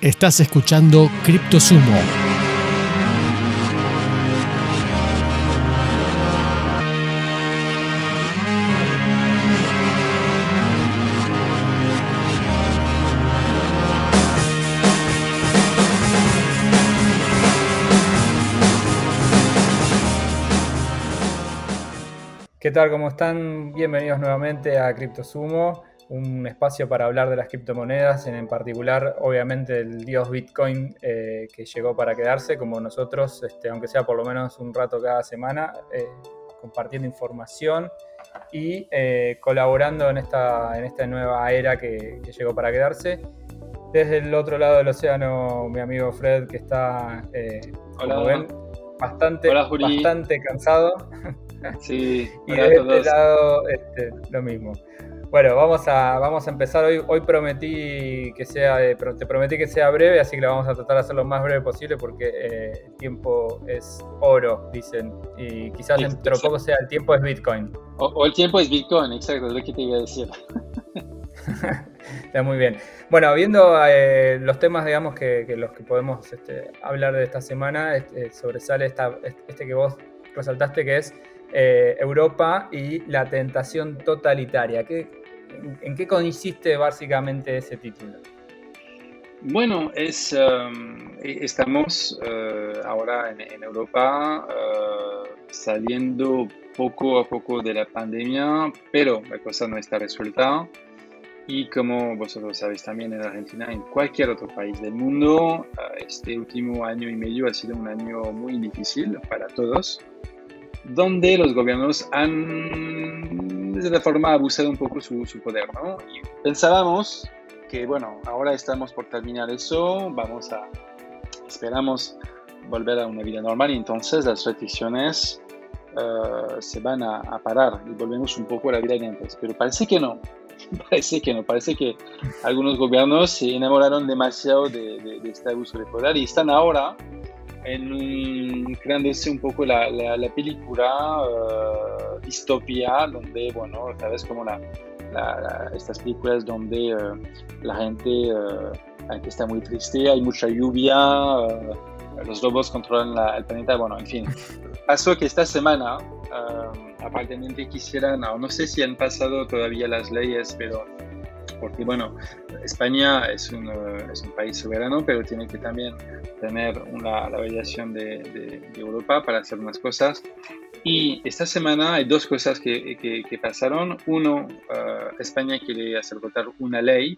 Estás escuchando CriptoSumo. ¿Qué tal? ¿Cómo están? Bienvenidos nuevamente a CriptoSumo, un espacio para hablar de las criptomonedas, en particular, obviamente, el dios Bitcoin que llegó para quedarse, como nosotros, aunque sea por lo menos un rato cada semana, compartiendo información y colaborando en esta nueva era que llegó para quedarse. Desde el otro lado del océano, mi amigo Fred, que está, hola, como ven, bastante cansado. Sí, y de este lado lo mismo. Bueno, vamos a empezar hoy te prometí que sea breve, así que lo vamos a tratar de hacer lo más breve posible porque el tiempo es oro, dicen, y quizás dentro de poco sea el tiempo es Bitcoin. O el tiempo es Bitcoin, exacto, es lo que te iba a decir. Está muy bien. Bueno, viendo los temas, digamos, que los que podemos hablar de esta semana, sobresale este que vos resaltaste, que es Europa y la tentación totalitaria. ¿En qué consiste básicamente ese título? Bueno, estamos ahora en Europa saliendo poco a poco de la pandemia, pero la cosa no está resuelta. Y como vosotros sabéis también, en Argentina, en cualquier otro país del mundo, este último año y medio ha sido un año muy difícil para todos, donde los gobiernos han, de cierta forma, abusado un poco su poder, ¿no? Y pensábamos que, bueno, ahora estamos por terminar eso, esperamos volver a una vida normal, y entonces las restricciones se van a parar y volvemos un poco a la vida de antes, pero parece que algunos gobiernos se enamoraron demasiado de este abuso de poder y están ahora creándose un poco la película distopía, donde, bueno, sabes, como estas películas donde la gente está muy triste, hay mucha lluvia, los lobos controlan el planeta, bueno, en fin. Pasó que esta semana, aparentemente quisieran, no sé si han pasado todavía las leyes, pero porque, bueno, España es un país soberano, pero tiene que también tener la validación de Europa para hacer unas cosas. Y esta semana hay dos cosas que pasaron. Uno, España quiere hacer votar una ley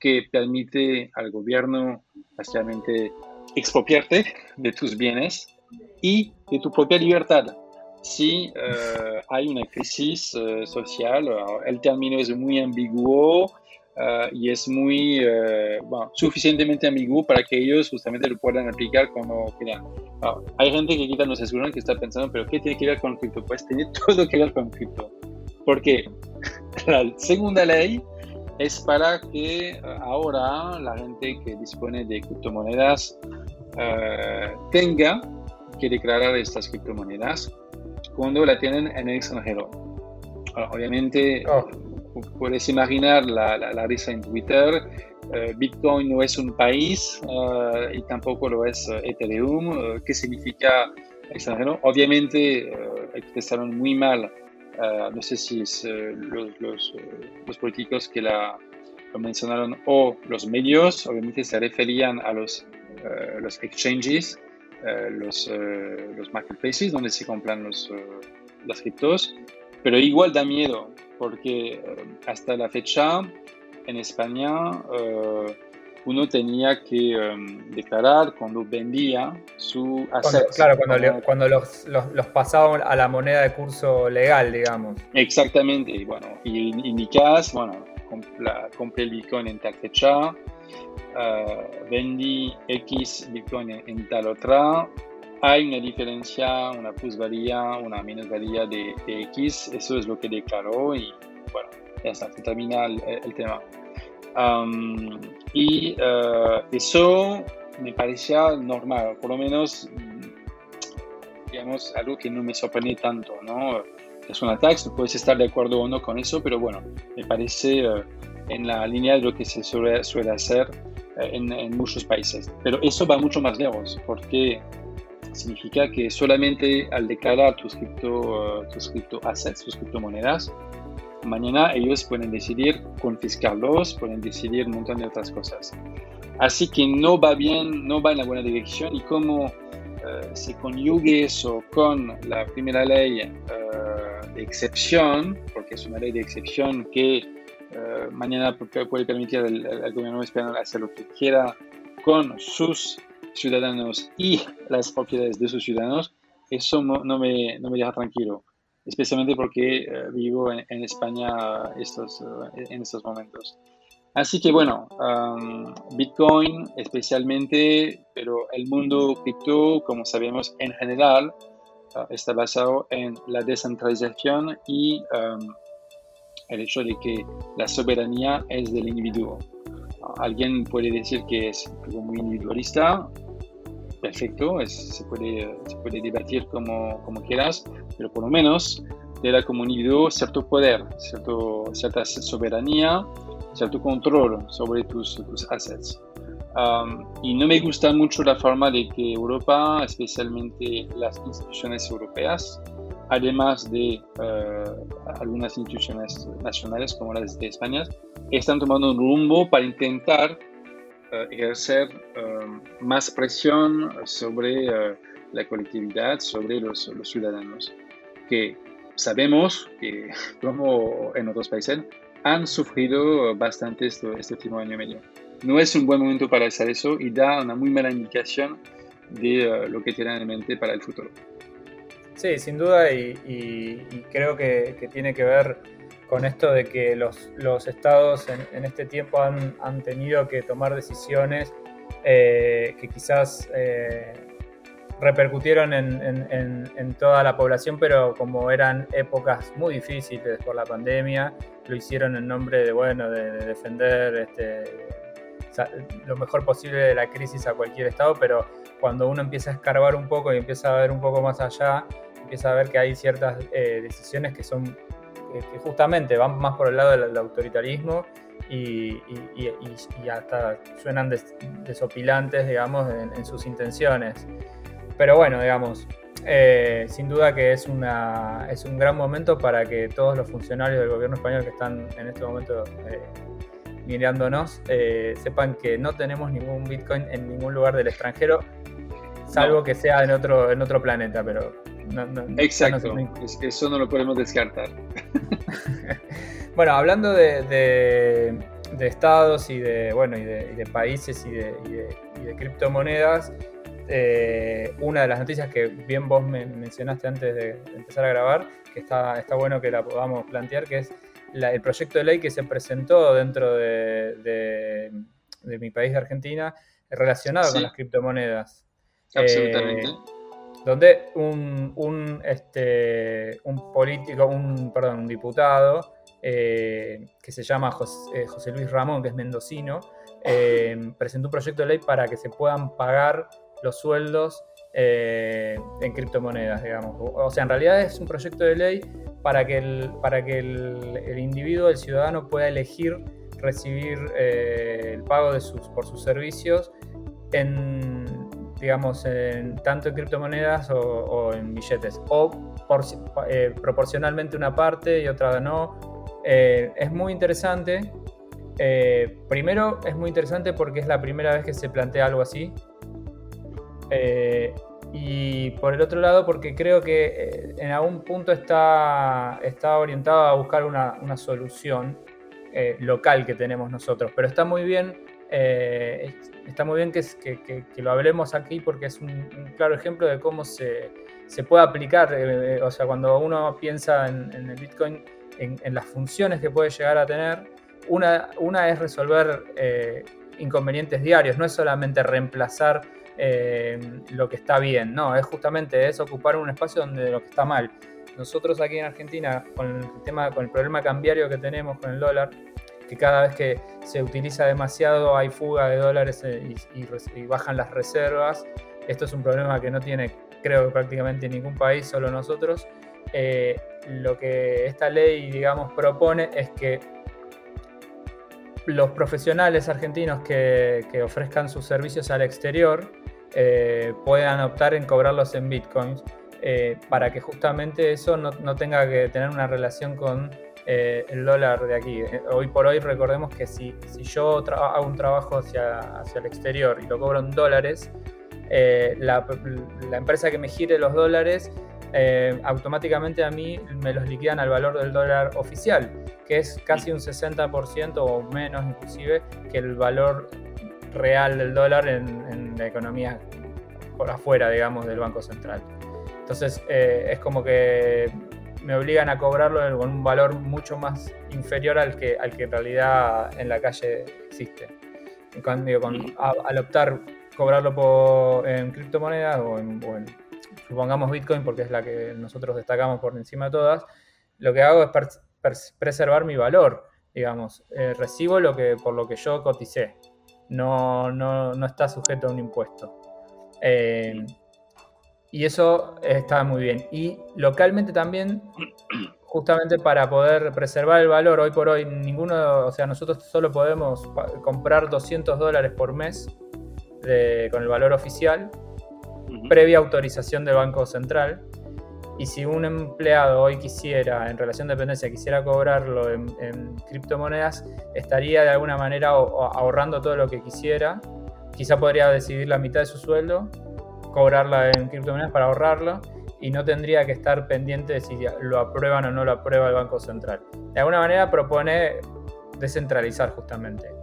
que permite al gobierno básicamente expropiarte de tus bienes y de tu propia libertad. Sí, hay una crisis social. El término es muy ambiguo y es muy suficientemente ambiguo para que ellos justamente lo puedan aplicar como quieran. Hay gente que quita los seguros, que está pensando, pero ¿qué tiene que ver con cripto? Pues tiene todo que ver con cripto, porque la segunda ley es para que ahora la gente que dispone de criptomonedas tenga que declarar estas criptomonedas cuando la tienen en el extranjero. Ahora, obviamente, puedes imaginar la risa en Twitter. Bitcoin no es un país y tampoco lo es Ethereum. ¿Qué significa extranjero? Obviamente, expresaron muy mal, no sé si es los políticos que lo mencionaron o los medios. Obviamente se referían a los exchanges, los marketplaces donde se compran las criptos, pero igual da miedo porque hasta la fecha en España uno tenía que declarar cuando vendía su asset. Claro, cuando los pasaban a la moneda de curso legal, digamos. Exactamente, y bueno, y indicas, bueno, compré el Bitcoin en tal fecha, vendí X Bitcoin en tal otra, hay una diferencia, una plusvalía, una minusvalía de X, eso es lo que declaró y bueno, ya está, se termina el tema. Eso me parecía normal, por lo menos, digamos, algo que no me sorprende tanto, ¿no? Es un ataque, puedes estar de acuerdo o no con eso, pero bueno, me parece en la línea de lo que se suele hacer en muchos países. Pero eso va mucho más lejos, porque significa que solamente al declarar tus criptomonedas, mañana ellos pueden decidir confiscarlos, pueden decidir un montón de otras cosas. Así que no va bien, no va en la buena dirección, y cómo se conyugue eso con la primera ley de excepción, porque es una ley de excepción que mañana puede permitir al gobierno español hacer lo que quiera con sus ciudadanos y las propiedades de sus ciudadanos, eso no me deja tranquilo, especialmente porque vivo en España en estos momentos. Así que bueno, Bitcoin especialmente, pero el mundo cripto, como sabemos en general, está basado en la descentralización y el hecho de que la soberanía es del individuo. Alguien puede decir que es muy individualista, perfecto, se puede debatir como quieras, pero por lo menos te da como individuo cierto poder, cierta soberanía, cierto control sobre tus assets. Y no me gusta mucho la forma de que Europa, especialmente las instituciones europeas, además de algunas instituciones nacionales como las de España, están tomando un rumbo para intentar ejercer más presión sobre la colectividad, sobre los ciudadanos, que sabemos que, como en otros países, han sufrido bastante este último año y medio. No es un buen momento para hacer eso y da una muy mala indicación de lo que tienen en mente para el futuro. Sí, sin duda, y creo que tiene que ver con esto de que los estados en este tiempo han tenido que tomar decisiones que quizás repercutieron en toda la población, pero como eran épocas muy difíciles por la pandemia, lo hicieron en nombre de defender lo mejor posible de la crisis a cualquier estado, pero cuando uno empieza a escarbar un poco y empieza a ver un poco más allá, empieza a ver que hay ciertas decisiones que son que justamente van más por el lado del autoritarismo y hasta suenan desopilantes, digamos, en sus intenciones. Pero bueno, digamos, sin duda que es un gran momento para que todos los funcionarios del gobierno español que están en este momento mirándonos sepan que no tenemos ningún Bitcoin en ningún lugar del extranjero, salvo que sea en otro planeta, pero no, exacto, no es que eso no lo podemos descartar. Bueno, hablando de estados y de países y de criptomonedas, una de las noticias que bien vos me mencionaste antes de empezar a grabar, que está bueno que la podamos plantear, que es el proyecto de ley que se presentó dentro de mi país, de Argentina, relacionado con las criptomonedas. Absolutamente. Donde un diputado que se llama José Luis Ramón, que es mendocino, presentó un proyecto de ley para que se puedan pagar los sueldos en criptomonedas, digamos. O sea, en realidad es un proyecto de ley para que el individuo, el ciudadano, pueda elegir recibir el pago por sus servicios tanto en criptomonedas o en billetes, o proporcionalmente una parte y otra no. Es muy interesante. Primero, es muy interesante porque es la primera vez que se plantea algo así. Y por el otro lado, porque creo que en algún punto está orientado a buscar una solución local que tenemos nosotros. Pero está muy bien. Está muy bien que lo hablemos aquí, porque es un claro ejemplo de cómo se puede aplicar. O sea, cuando uno piensa en el Bitcoin, en las funciones que puede llegar a tener, una es resolver inconvenientes diarios. No es solamente reemplazar lo que está bien, no, es justamente ocupar un espacio donde lo que está mal. Nosotros aquí en Argentina, con el problema cambiario que tenemos con el dólar, que cada vez que se utiliza demasiado hay fuga de dólares y bajan las reservas. Esto es un problema que no tiene, creo que prácticamente ningún país, solo nosotros. Lo que esta ley, digamos, propone es que los profesionales argentinos que ofrezcan sus servicios al exterior puedan optar en cobrarlos en bitcoins, para que justamente eso no tenga que tener una relación con el dólar de aquí. Hoy por hoy recordemos que si yo hago un trabajo hacia el exterior y lo cobro en dólares, la empresa que me gire los dólares automáticamente a mí me los liquidan al valor del dólar oficial, que es casi un 60% o menos inclusive que el valor real del dólar en la economía por afuera, digamos, del Banco Central. Entonces es como que me obligan a cobrarlo con un valor mucho más inferior al que en realidad en la calle existe. En cambio, al optar cobrarlo en criptomonedas o en supongamos Bitcoin, porque es la que nosotros destacamos por encima de todas, lo que hago es preservar mi valor, digamos. Recibo por lo que yo coticé. No está sujeto a un impuesto. Y eso está muy bien. Y localmente también, justamente para poder preservar el valor, hoy por hoy, nosotros solo podemos comprar $200 por mes con el valor oficial, previa autorización del Banco Central. Y si un empleado hoy quisiera, en relación de dependencia, quisiera cobrarlo en criptomonedas, estaría de alguna manera ahorrando todo lo que quisiera. Quizá podría decidir la mitad de su sueldo, cobrarla en criptomonedas para ahorrarla, y no tendría que estar pendiente de si lo aprueban o no lo aprueba el Banco Central. De alguna manera propone descentralizar justamente.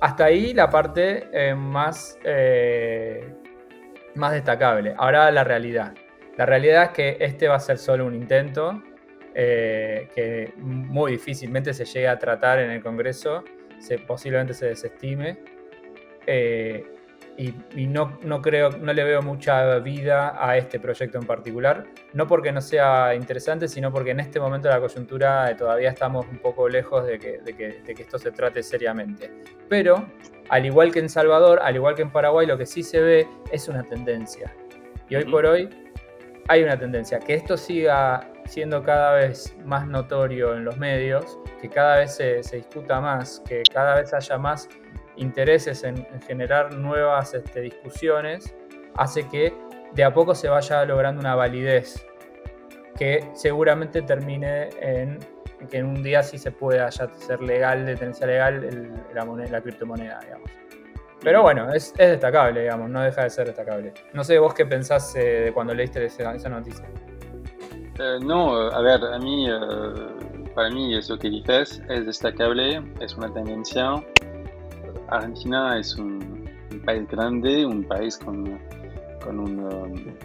Hasta ahí la parte más destacable. Ahora la realidad. La realidad es que este va a ser solo un intento que muy difícilmente se llegue a tratar en el Congreso, posiblemente se desestime. Y no le veo mucha vida a este proyecto en particular, no porque no sea interesante, sino porque en este momento de la coyuntura todavía estamos un poco lejos de que esto se trate seriamente. Pero, al igual que en Salvador, al igual que en Paraguay, lo que sí se ve es una tendencia. Y hoy por hoy hay una tendencia. Que esto siga siendo cada vez más notorio en los medios, que cada vez se discuta más, que cada vez haya más intereses en generar nuevas discusiones, hace que de a poco se vaya logrando una validez que seguramente termine en que en un día sí se pueda ya ser legal, de tenencia legal, la criptomoneda, digamos. Pero bueno, es destacable, digamos, no deja de ser destacable. No sé vos qué pensás de cuando leíste esa noticia. A mí, para mí eso que dices es destacable, es una tendencia. Argentina es un país grande, un país con un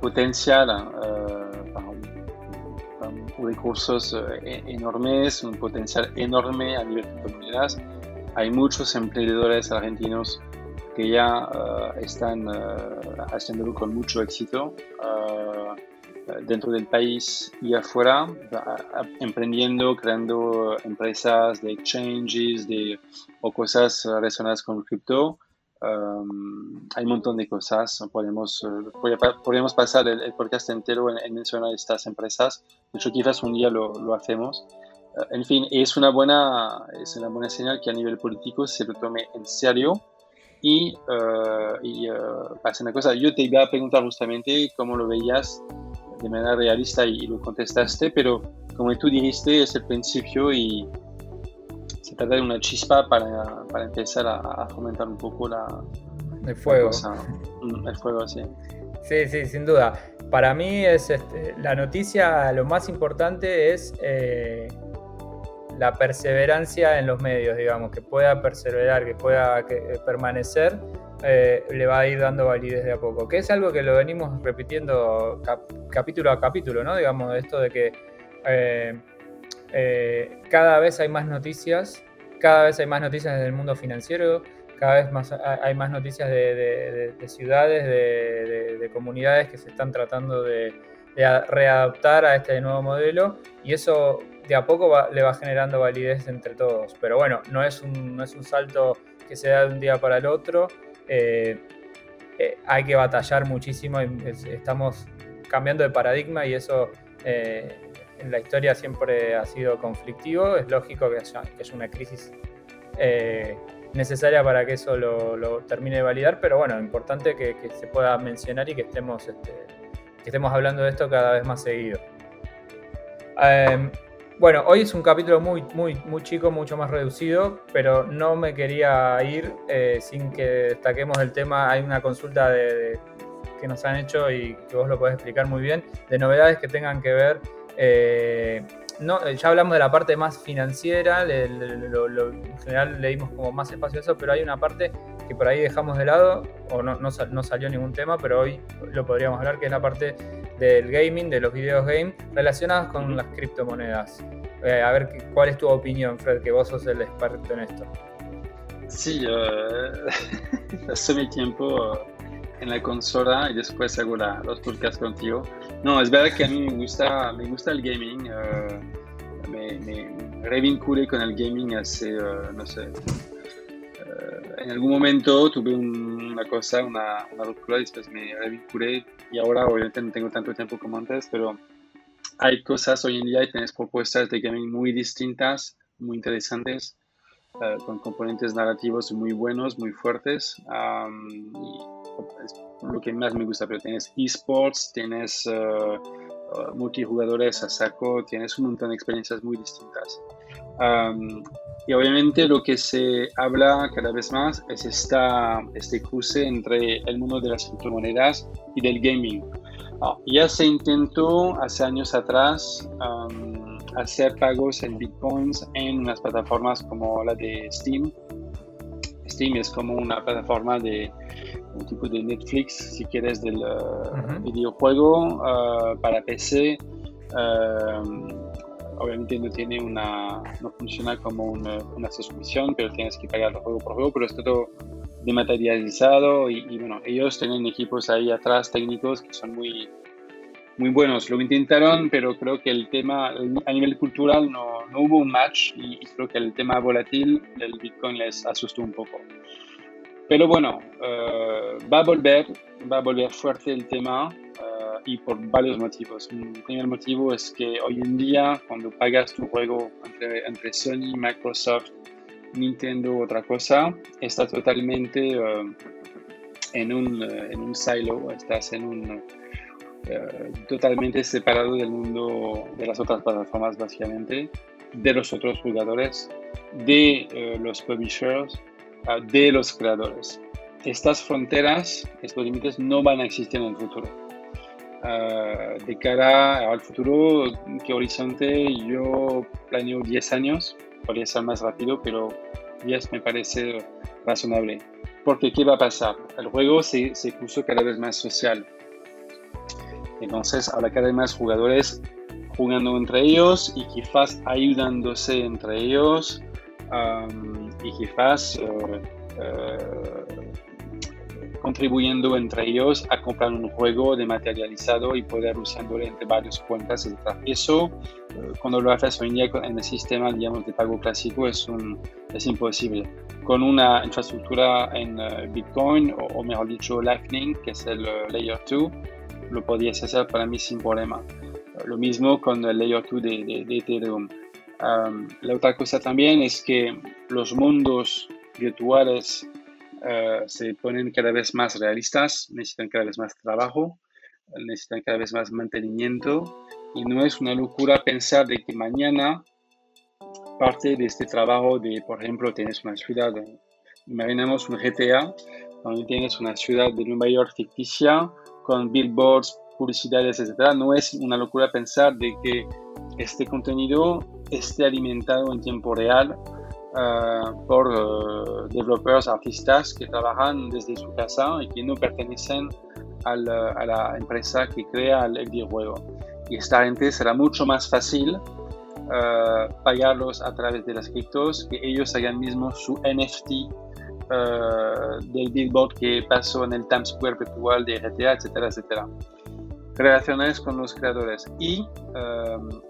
potencial, para recursos enormes, un potencial enorme a nivel de comunidades. Hay muchos emprendedores argentinos que ya están haciéndolo con mucho éxito dentro del país y afuera, emprendiendo, creando empresas de exchanges o cosas relacionadas con cripto. Hay un montón de cosas. Podemos pasar el podcast entero en mencionar estas empresas. De hecho, quizás un día lo hacemos. En fin, es una buena señal que a nivel político se lo tome en serio. Y pasa una cosa. Yo te iba a preguntar justamente cómo lo veías de manera realista y lo contestaste, pero como tú dijiste, es el principio y se trata de una chispa para empezar a fomentar un poco el fuego. El fuego, sí. Sí, sin duda. Para mí es la noticia, lo más importante es la perseverancia en los medios, digamos, que pueda perseverar, que pueda permanecer. Le va a ir dando validez de a poco, que es algo que lo venimos repitiendo capítulo a capítulo, ¿no? Digamos, esto de que cada vez hay más noticias, cada vez hay más noticias del mundo financiero, cada vez más hay más noticias de ciudades, de comunidades que se están tratando de readaptar a este nuevo modelo, y eso de a poco le va generando validez entre todos. Pero bueno, no es un salto que se da de un día para el otro. Hay que batallar muchísimo, estamos cambiando de paradigma y eso en la historia siempre ha sido conflictivo. Es lógico que haya una crisis necesaria para que eso lo termine de validar, pero bueno, importante que se pueda mencionar y que estemos, hablando de esto cada vez más seguido. Bueno, hoy es un capítulo muy chico, mucho más reducido, pero no me quería ir sin que destaquemos el tema. Hay una consulta que nos han hecho y que vos lo podés explicar muy bien, de novedades que tengan que ver. Ya hablamos de la parte más financiera, en general le dimos como más espacio a eso, pero hay una parte que por ahí dejamos de lado, o no salió ningún tema, pero hoy lo podríamos hablar, que es la parte del gaming, de los videos game, relacionadas con las criptomonedas. A ver, ¿cuál es tu opinión, Fred, que vos sos el experto en esto? Sí, hace mi tiempo en la consola y después hago los podcasts contigo. No, es verdad que a mí me gusta el gaming, me revinculé con el gaming hace, en algún momento tuve una ruptura y después me revinculé y ahora obviamente no tengo tanto tiempo como antes, pero hay cosas hoy en día y tienes propuestas de gaming muy distintas, muy interesantes, con componentes narrativos muy buenos, muy fuertes, y es lo que más me gusta, pero tienes esports, tienes multijugadores a saco, tienes un montón de experiencias muy distintas. Y obviamente lo que se habla cada vez más es este cruce entre el mundo de las criptomonedas y del gaming. Ya se intentó hace años atrás hacer pagos en bitcoins en unas plataformas como la de Steam. Steam es como una plataforma de un tipo de Netflix, si quieres, del videojuego para PC. Obviamente no funciona como una suscripción, pero tienes que pagar juego por juego, pero es todo dematerializado y bueno, ellos tienen equipos ahí atrás técnicos que son muy buenos. Lo intentaron, pero creo que el tema a nivel cultural no hubo un match y creo que el tema volátil del Bitcoin les asustó un poco. Pero bueno, va a volver fuerte el tema y por varios motivos. Un primer motivo es que hoy en día, cuando pagas tu juego entre Sony, Microsoft, Nintendo u otra cosa, está totalmente en un silo, estás totalmente separado del mundo de las otras plataformas, básicamente, de los otros jugadores, de los publishers, de los creadores. Estas fronteras, estos límites no van a existir en el futuro. De cara al futuro, ¿qué horizonte? Yo planeo 10 años, podría ser más rápido, pero 10 me parece razonable. Porque ¿qué va a pasar? El juego se puso cada vez más social. Entonces, habrá cada vez más jugadores jugando entre ellos y quizás ayudándose entre ellos. Y quizás contribuyendo entre ellos a comprar un juego dematerializado y poder usándolo entre varias cuentas, etc. Eso, cuando lo haces hoy en día en el sistema, digamos, de pago clásico, es imposible. Con una infraestructura en Bitcoin, o mejor dicho, Lightning, que es el Layer 2, lo podías hacer para mí sin problema. Lo mismo con el Layer 2 de Ethereum. La otra cosa también es que los mundos virtuales se ponen cada vez más realistas, necesitan cada vez más trabajo, necesitan cada vez más mantenimiento y no es una locura pensar de que mañana parte de este trabajo de, por ejemplo, tienes una ciudad, imaginamos un GTA, donde tienes una ciudad de Nueva York ficticia con billboards, publicidades, etc. No es una locura pensar de que este contenido esté alimentado en tiempo real por developers, artistas que trabajan desde su casa y que no pertenecen a la empresa que crea el videojuego. Y esta gente será mucho más fácil pagarlos a través de las criptos, que ellos hagan mismo su NFT del billboard que pasó en el Times Square virtual de GTA, etcétera, etcétera. Relaciones con los creadores y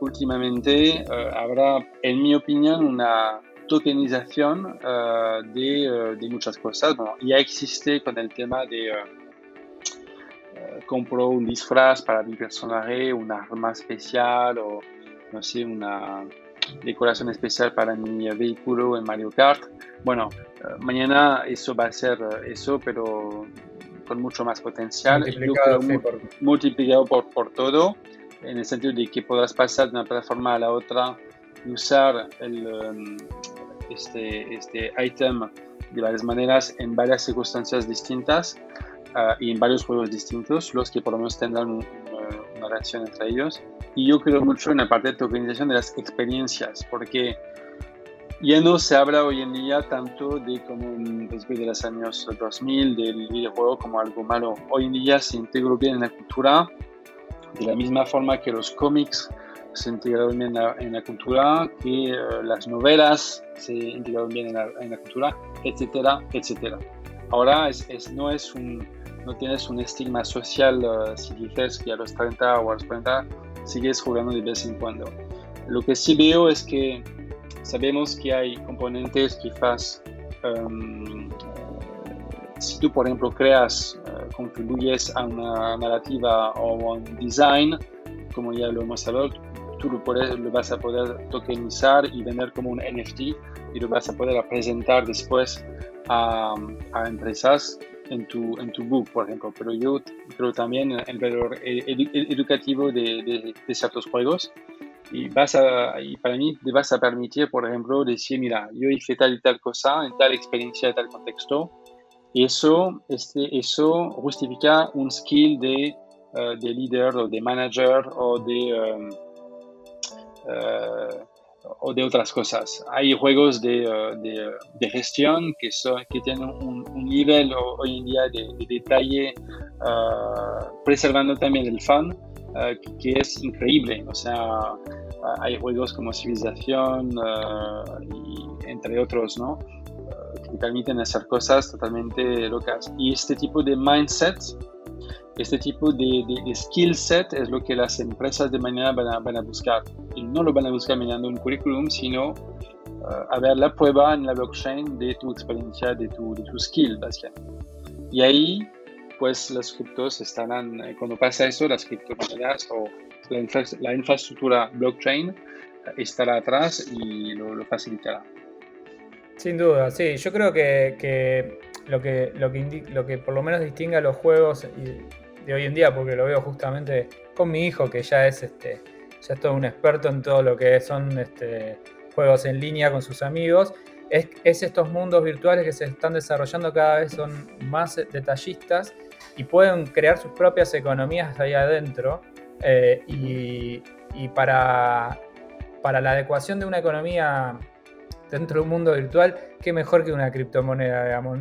últimamente habrá, en mi opinión, una tokenización de muchas cosas. Bueno, ya existe con el tema de compro un disfraz para mi personaje, un arma especial o no sé, una decoración especial para mi vehículo en Mario Kart. Bueno, mañana eso va a ser eso, pero con mucho más potencial, multiplicado, sí, multiplicado por todo, en el sentido de que podrás pasar de una plataforma a la otra y usar este ítem de varias maneras, en varias circunstancias distintas y en varios juegos distintos, los que por lo menos tendrán una relación entre ellos. Y yo creo mucho en la parte de tokenización de las experiencias, porque ya no se habla hoy en día tanto de, como después de los años 2000, del videojuego como algo malo. Hoy en día se integró bien en la cultura, de la misma forma que los cómics se integraron bien en la cultura, que las novelas se integraron bien en la cultura, etcétera, etcétera. Ahora no tienes un estigma social si dices que a los 30 o a los 40 sigues jugando de vez en cuando. Lo que sí veo es que sabemos que hay componentes quizás, si tú por ejemplo creas, contribuyes a una narrativa o a un design, como ya lo hemos hablado, tú lo vas a poder tokenizar y vender como un NFT y lo vas a poder presentar después a empresas en tu book, por ejemplo. Pero yo creo también en el valor educativo de ciertos juegos, y para mí te vas a permitir, por ejemplo, decir, mira, yo hice tal y tal cosa en tal experiencia, en tal contexto, y eso justifica un skill de líder o de manager o de otras cosas. Hay juegos de gestión que tienen un nivel hoy en día de detalle, preservando también el fan, que es increíble. O sea, hay juegos como Civilización y entre otros, ¿no? Que permiten hacer cosas totalmente locas. Y este tipo de mindset, este tipo de skill set es lo que las empresas de mañana van a buscar. Y no lo van a buscar mirando un currículum, sino a ver la prueba en la blockchain de tu experiencia, de tu skill, básicamente. Y ahí, pues las criptos estarán, cuando pasa eso, las criptomonedas o la infraestructura blockchain estará atrás y lo facilitará. Sin duda, sí. Yo creo que lo que por lo menos distingue a los juegos de hoy en día, porque lo veo justamente con mi hijo, que ya es todo un experto en todo lo que son juegos en línea con sus amigos, es estos mundos virtuales que se están desarrollando cada vez son más detallistas y pueden crear sus propias economías ahí adentro, y para la adecuación de una economía dentro de un mundo virtual, qué mejor que una criptomoneda, digamos.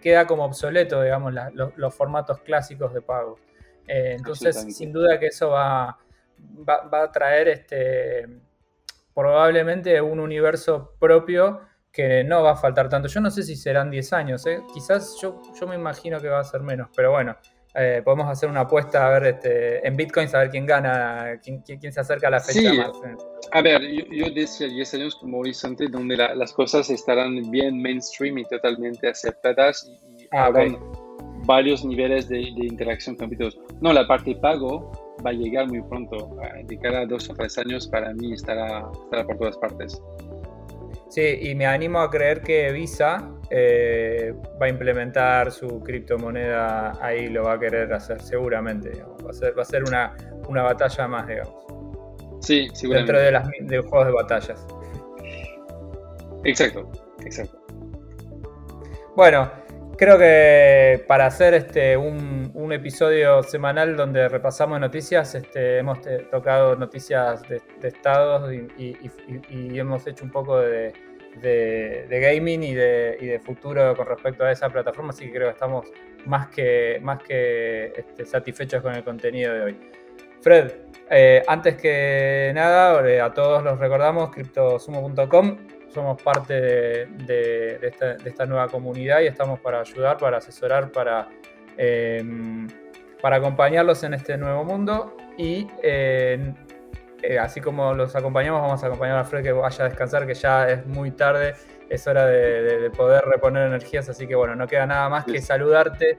Queda como obsoleto, digamos, los formatos clásicos de pago. Entonces, sin duda que eso va a traer probablemente un universo propio que no va a faltar tanto. Yo no sé si serán 10 años, quizás yo me imagino que va a ser menos, pero bueno, podemos hacer una apuesta a ver en Bitcoin, saber quién gana, quién se acerca a la fecha, sí, más. A ver, yo decía 10 años como horizonte donde las cosas estarán bien mainstream y totalmente aceptadas y habrán varios niveles de interacción con Bitcoin. No, la parte pago va a llegar muy pronto, de cada 2 o 3 años para mí estará por todas partes. Sí, y me animo a creer que Visa va a implementar su criptomoneda ahí, lo va a querer hacer seguramente, digamos. Va a ser una batalla más, digamos. Sí, seguramente. Dentro de los juegos de batallas. Exacto. Bueno, creo que para hacer un episodio semanal donde repasamos noticias, hemos tocado noticias de estados y hemos hecho un poco de gaming y de futuro con respecto a esa plataforma, así que creo que estamos más que satisfechos con el contenido de hoy. Fred, antes que nada, a todos los recordamos, CriptoSumo.com, somos parte de esta nueva comunidad y estamos para ayudar, para asesorar, para acompañarlos en este nuevo mundo y así como los acompañamos, vamos a acompañar a Fred que vaya a descansar, que ya es muy tarde, es hora de poder reponer energías, así que bueno, no queda nada más que saludarte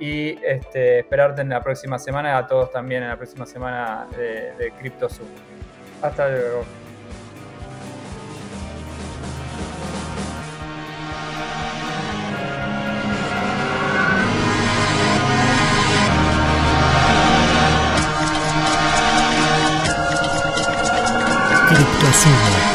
y esperarte en la próxima semana, a todos también en la próxima semana de CriptoSumo. Hasta luego. CriptoSumo.